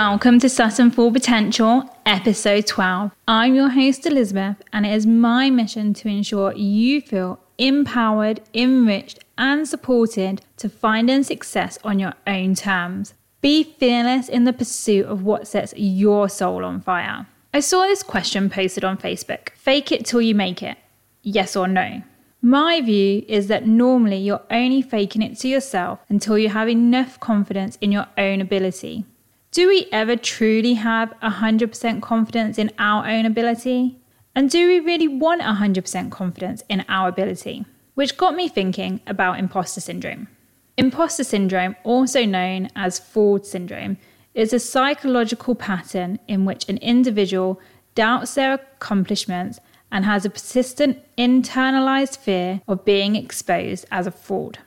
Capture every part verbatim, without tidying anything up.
Welcome to Sutton Full Potential, episode twelve. I'm your host, Elizabeth, and it is my mission to ensure you feel empowered, enriched, and supported to find and success on your own terms. Be fearless in the pursuit of what sets your soul on fire. I saw this question posted on Facebook. Fake it till you make it. Yes or no? My view is that normally you're only faking it to yourself until you have enough confidence in your own ability. Do we ever truly have one hundred percent confidence in our own ability? And do we really want one hundred percent confidence in our ability? Which got me thinking about imposter syndrome. Imposter syndrome, also known as fraud syndrome, is a psychological pattern in which an individual doubts their accomplishments and has a persistent internalized fear of being exposed as a fraud.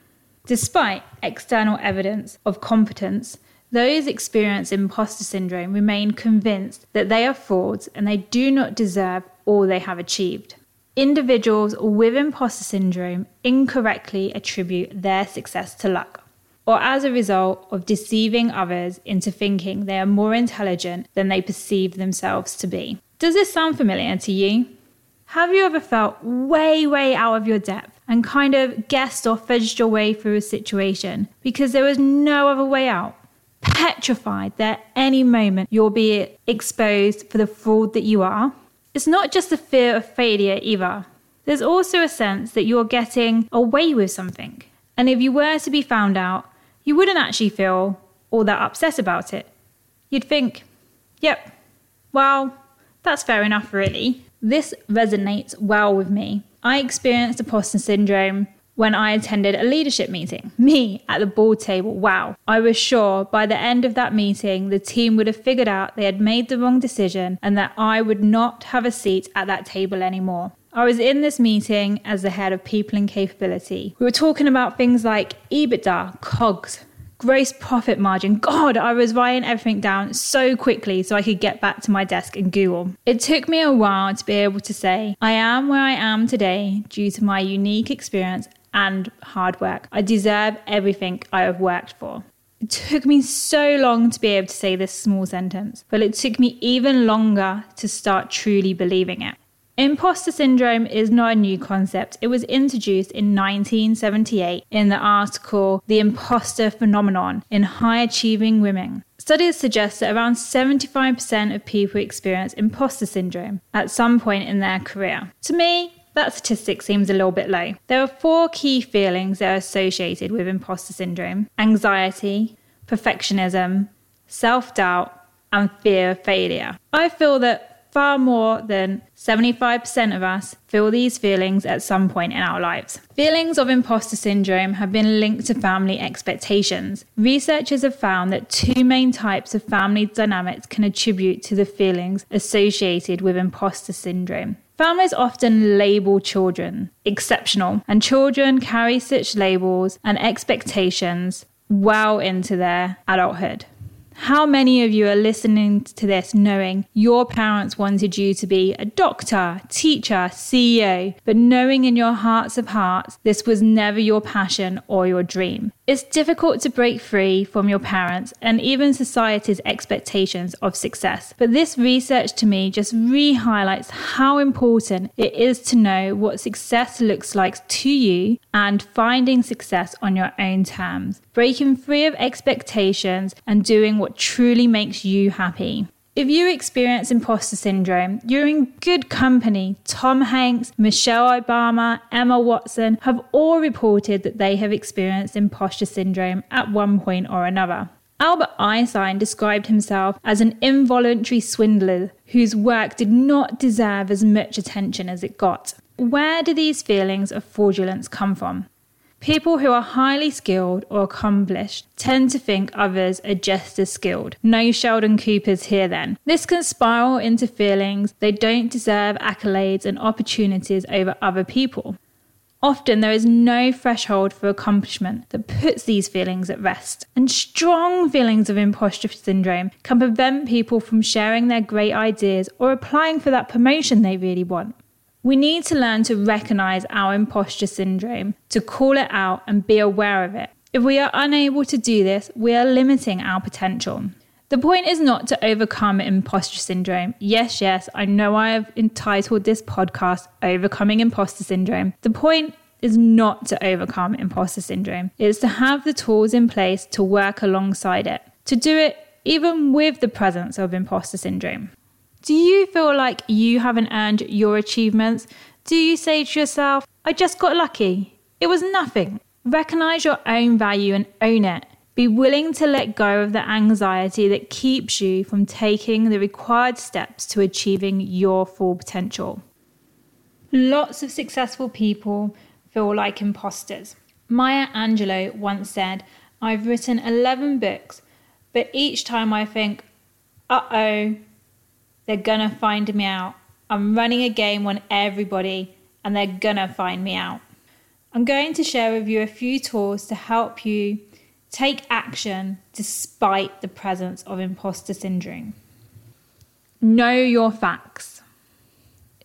Despite external evidence of competence, those experiencing imposter syndrome remain convinced that they are frauds and they do not deserve all they have achieved. Individuals with imposter syndrome incorrectly attribute their success to luck, or as a result of deceiving others into thinking they are more intelligent than they perceive themselves to be. Does this sound familiar to you? Have you ever felt way, way out of your depth and kind of guessed or fudged your way through a situation because there was no other way out? Petrified that any moment you'll be exposed for the fraud that you are? It's not just the fear of failure either. There's also a sense that you're getting away with something. And if you were to be found out, you wouldn't actually feel all that upset about it. You'd think, yep, well, that's fair enough, really. This resonates well with me. I experienced imposter syndrome when I attended a leadership meeting. Me at the board table, wow. I was sure by the end of that meeting, the team would have figured out they had made the wrong decision and that I would not have a seat at that table anymore. I was in this meeting as the head of people and capability. We were talking about things like EBITDA, COGS, gross profit margin. God, I was writing everything down so quickly so I could get back to my desk and Google. It took me a while to be able to say, I am where I am today due to my unique experience and hard work. I deserve everything I have worked for. It took me so long to be able to say this small sentence, but it took me even longer to start truly believing it. Imposter syndrome is not a new concept. It was introduced in nineteen seventy-eight in the article, The Imposter Phenomenon in High Achieving Women. Studies suggest that around seventy-five percent of people experience imposter syndrome at some point in their career. To me, that statistic seems a little bit low. There are four key feelings that are associated with imposter syndrome: anxiety, perfectionism, self-doubt, and fear of failure. I feel that far more than seventy-five percent of us feel these feelings at some point in our lives. Feelings of imposter syndrome have been linked to family expectations. Researchers have found that two main types of family dynamics can attribute to the feelings associated with imposter syndrome. Families often label children exceptional, and children carry such labels and expectations well into their adulthood. How many of you are listening to this knowing your parents wanted you to be a doctor, teacher, C E O, but knowing in your hearts of hearts this was never your passion or your dream? It's difficult to break free from your parents and even society's expectations of success. But this research to me just re-highlights how important it is to know what success looks like to you and finding success on your own terms, breaking free of expectations and doing what truly makes you happy. If you experience imposter syndrome, you're in good company. Tom Hanks, Michelle Obama, Emma Watson have all reported that they have experienced imposter syndrome at one point or another. Albert Einstein described himself as an involuntary swindler whose work did not deserve as much attention as it got. Where do these feelings of fraudulence come from? People who are highly skilled or accomplished tend to think others are just as skilled. No Sheldon Coopers here then. This can spiral into feelings they don't deserve accolades and opportunities over other people. Often there is no threshold for accomplishment that puts these feelings at rest. And strong feelings of imposter syndrome can prevent people from sharing their great ideas or applying for that promotion they really want. We need to learn to recognize our imposter syndrome, to call it out and be aware of it. If we are unable to do this, we are limiting our potential. The point is not to overcome imposter syndrome. Yes, yes, I know I have entitled this podcast Overcoming Imposter Syndrome. The point is not to overcome imposter syndrome. It is to have the tools in place to work alongside it, to do it even with the presence of imposter syndrome. Do you feel like you haven't earned your achievements? Do you say to yourself, I just got lucky. It was nothing. Recognize your own value and own it. Be willing to let go of the anxiety that keeps you from taking the required steps to achieving your full potential. Lots of successful people feel like imposters. Maya Angelou once said, I've written eleven books, but each time I think, uh-oh, they're gonna find me out. I'm running a game on everybody and they're gonna find me out. I'm going to share with you a few tools to help you take action despite the presence of imposter syndrome. Know your facts.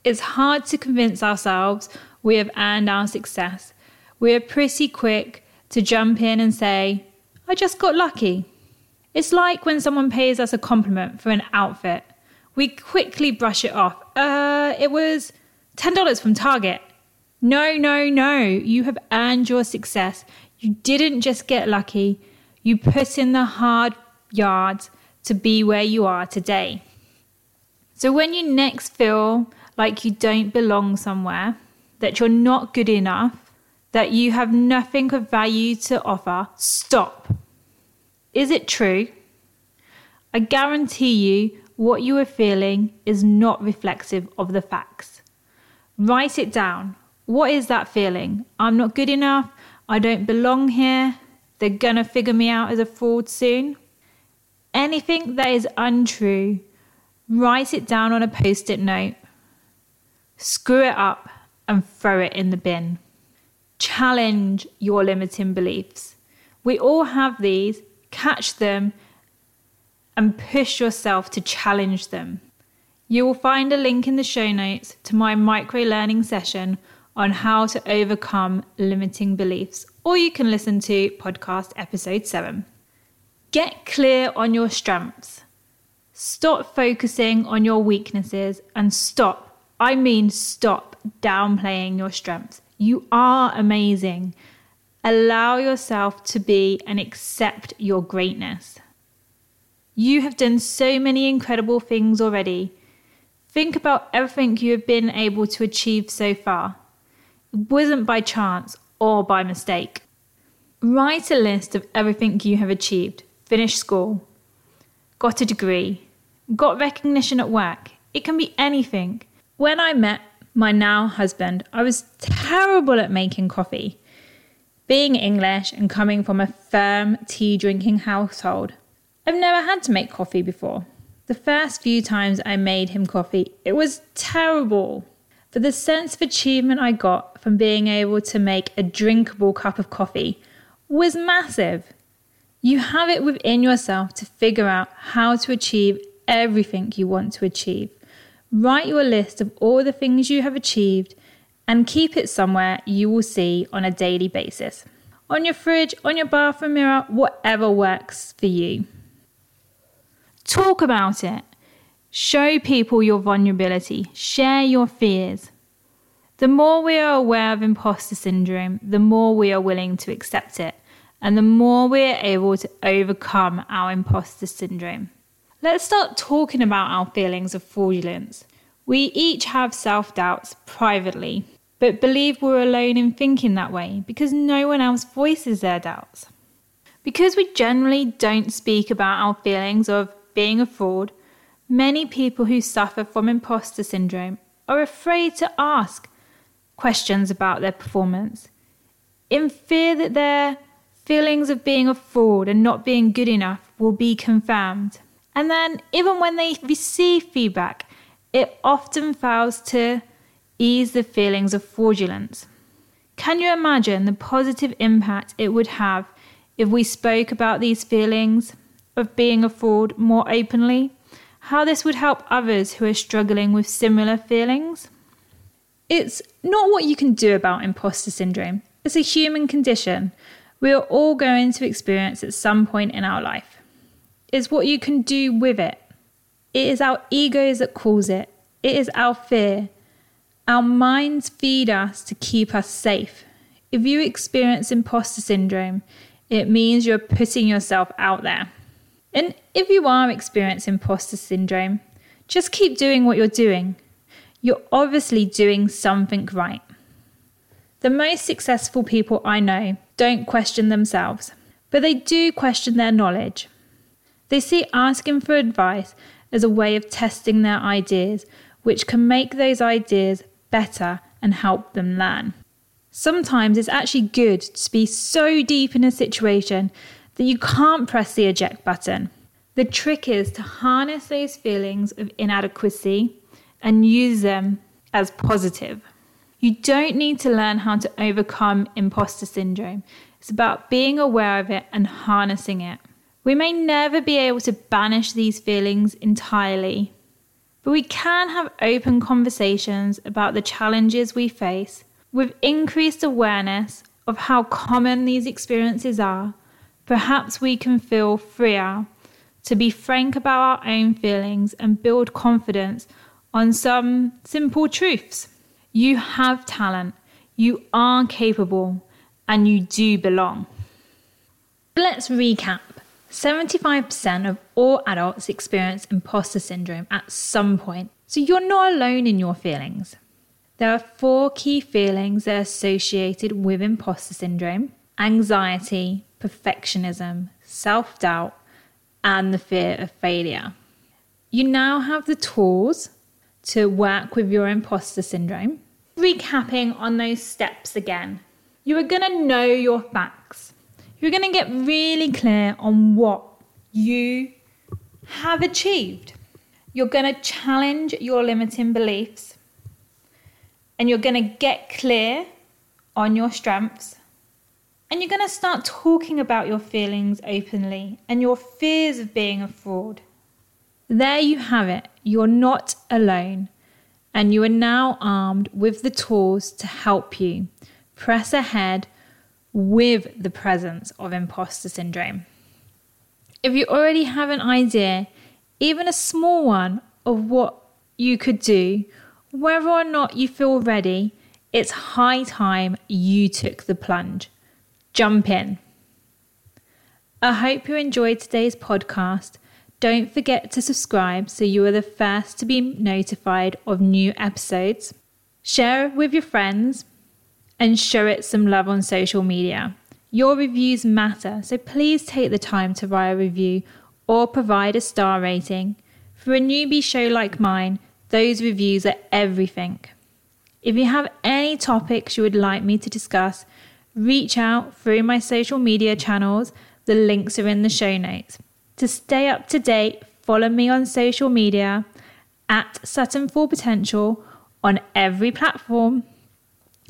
It's hard to convince ourselves we have earned our success. We are pretty quick to jump in and say, I just got lucky. It's like when someone pays us a compliment for an outfit. We quickly brush it off. Uh, it was ten dollars from Target. No, no, no. You have earned your success. You didn't just get lucky, you put in the hard yards to be where you are today. So when you next feel like you don't belong somewhere, that you're not good enough, that you have nothing of value to offer, stop. Is it true? I guarantee you what you are feeling is not reflective of the facts. Write it down. What is that feeling? I'm not good enough. I don't belong here, they're gonna figure me out as a fraud soon. Anything that is untrue, write it down on a post-it note, screw it up and throw it in the bin. Challenge your limiting beliefs. We all have these, catch them and push yourself to challenge them. You will find a link in the show notes to my micro-learning session on how to overcome limiting beliefs, or you can listen to podcast episode seven. Get clear on your strengths. Stop focusing on your weaknesses and stop, I mean stop downplaying your strengths. You are amazing. Allow yourself to be and accept your greatness. You have done so many incredible things already. Think about everything you have been able to achieve so far. Wasn't by chance or by mistake. Write a list of everything you have achieved. Finished school, got a degree, got recognition at work. It can be anything. When I met my now husband, I was terrible at making coffee. Being English and coming from a firm tea drinking household, I've never had to make coffee before. The first few times I made him coffee, it was terrible. But the sense of achievement I got from being able to make a drinkable cup of coffee was massive. You have it within yourself to figure out how to achieve everything you want to achieve. Write your list of all the things you have achieved and keep it somewhere you will see on a daily basis. On your fridge, on your bathroom mirror, whatever works for you. Talk about it. Show people your vulnerability. Share your fears. The more we are aware of imposter syndrome, the more we are willing to accept it, and the more we are able to overcome our imposter syndrome. Let's start talking about our feelings of fraudulence. We each have self-doubts privately, but believe we're alone in thinking that way because no one else voices their doubts. Because we generally don't speak about our feelings of being a fraud, many people who suffer from imposter syndrome are afraid to ask questions about their performance, in fear that their feelings of being a fraud and not being good enough will be confirmed. And then, even when they receive feedback, it often fails to ease the feelings of fraudulence. Can you imagine the positive impact it would have if we spoke about these feelings of being a fraud more openly? How this would help others who are struggling with similar feelings? It's not what you can do about imposter syndrome. It's a human condition. We are all going to experience at some point in our life. It's what you can do with it. It is our egos that cause it. It is our fear. Our minds feed us to keep us safe. If you experience imposter syndrome, it means you're putting yourself out there. And if you are experiencing imposter syndrome, just keep doing what you're doing. You're obviously doing something right. The most successful people I know don't question themselves, but they do question their knowledge. They see asking for advice as a way of testing their ideas, which can make those ideas better and help them learn. Sometimes it's actually good to be so deep in a situation that you can't press the eject button. The trick is to harness those feelings of inadequacy and use them as positive. You don't need to learn how to overcome imposter syndrome. It's about being aware of it and harnessing it. We may never be able to banish these feelings entirely, but we can have open conversations about the challenges we face with increased awareness of how common these experiences are. Perhaps we can feel freer to be frank about our own feelings and build confidence on some simple truths. You have talent, you are capable, and you do belong. Let's recap. seventy-five percent of all adults experience imposter syndrome at some point, so you're not alone in your feelings. There are four key feelings that are associated with imposter syndrome: anxiety, perfectionism, self-doubt, and the fear of failure. You now have the tools to work with your imposter syndrome. Recapping on those steps again. You are going to know your facts. You're going to get really clear on what you have achieved. You're going to challenge your limiting beliefs. And you're going to get clear on your strengths. And you're going to start talking about your feelings openly and your fears of being a fraud. There you have it. You're not alone, and you are now armed with the tools to help you press ahead with the presence of imposter syndrome. If you already have an idea, even a small one, of what you could do, whether or not you feel ready, it's high time you took the plunge. Jump in. I hope you enjoyed today's podcast. Don't forget to subscribe so you are the first to be notified of new episodes. Share it with your friends and show it some love on social media. Your reviews matter, so please take the time to write a review or provide a star rating. For a newbie show like mine, those reviews are everything. If you have any topics you would like me to discuss, reach out through my social media channels. The links are in the show notes. To stay up to date, follow me on social media at Sutton Full Potential on every platform.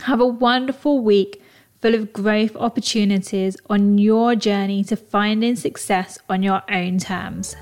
Have a wonderful week full of growth opportunities on your journey to finding success on your own terms.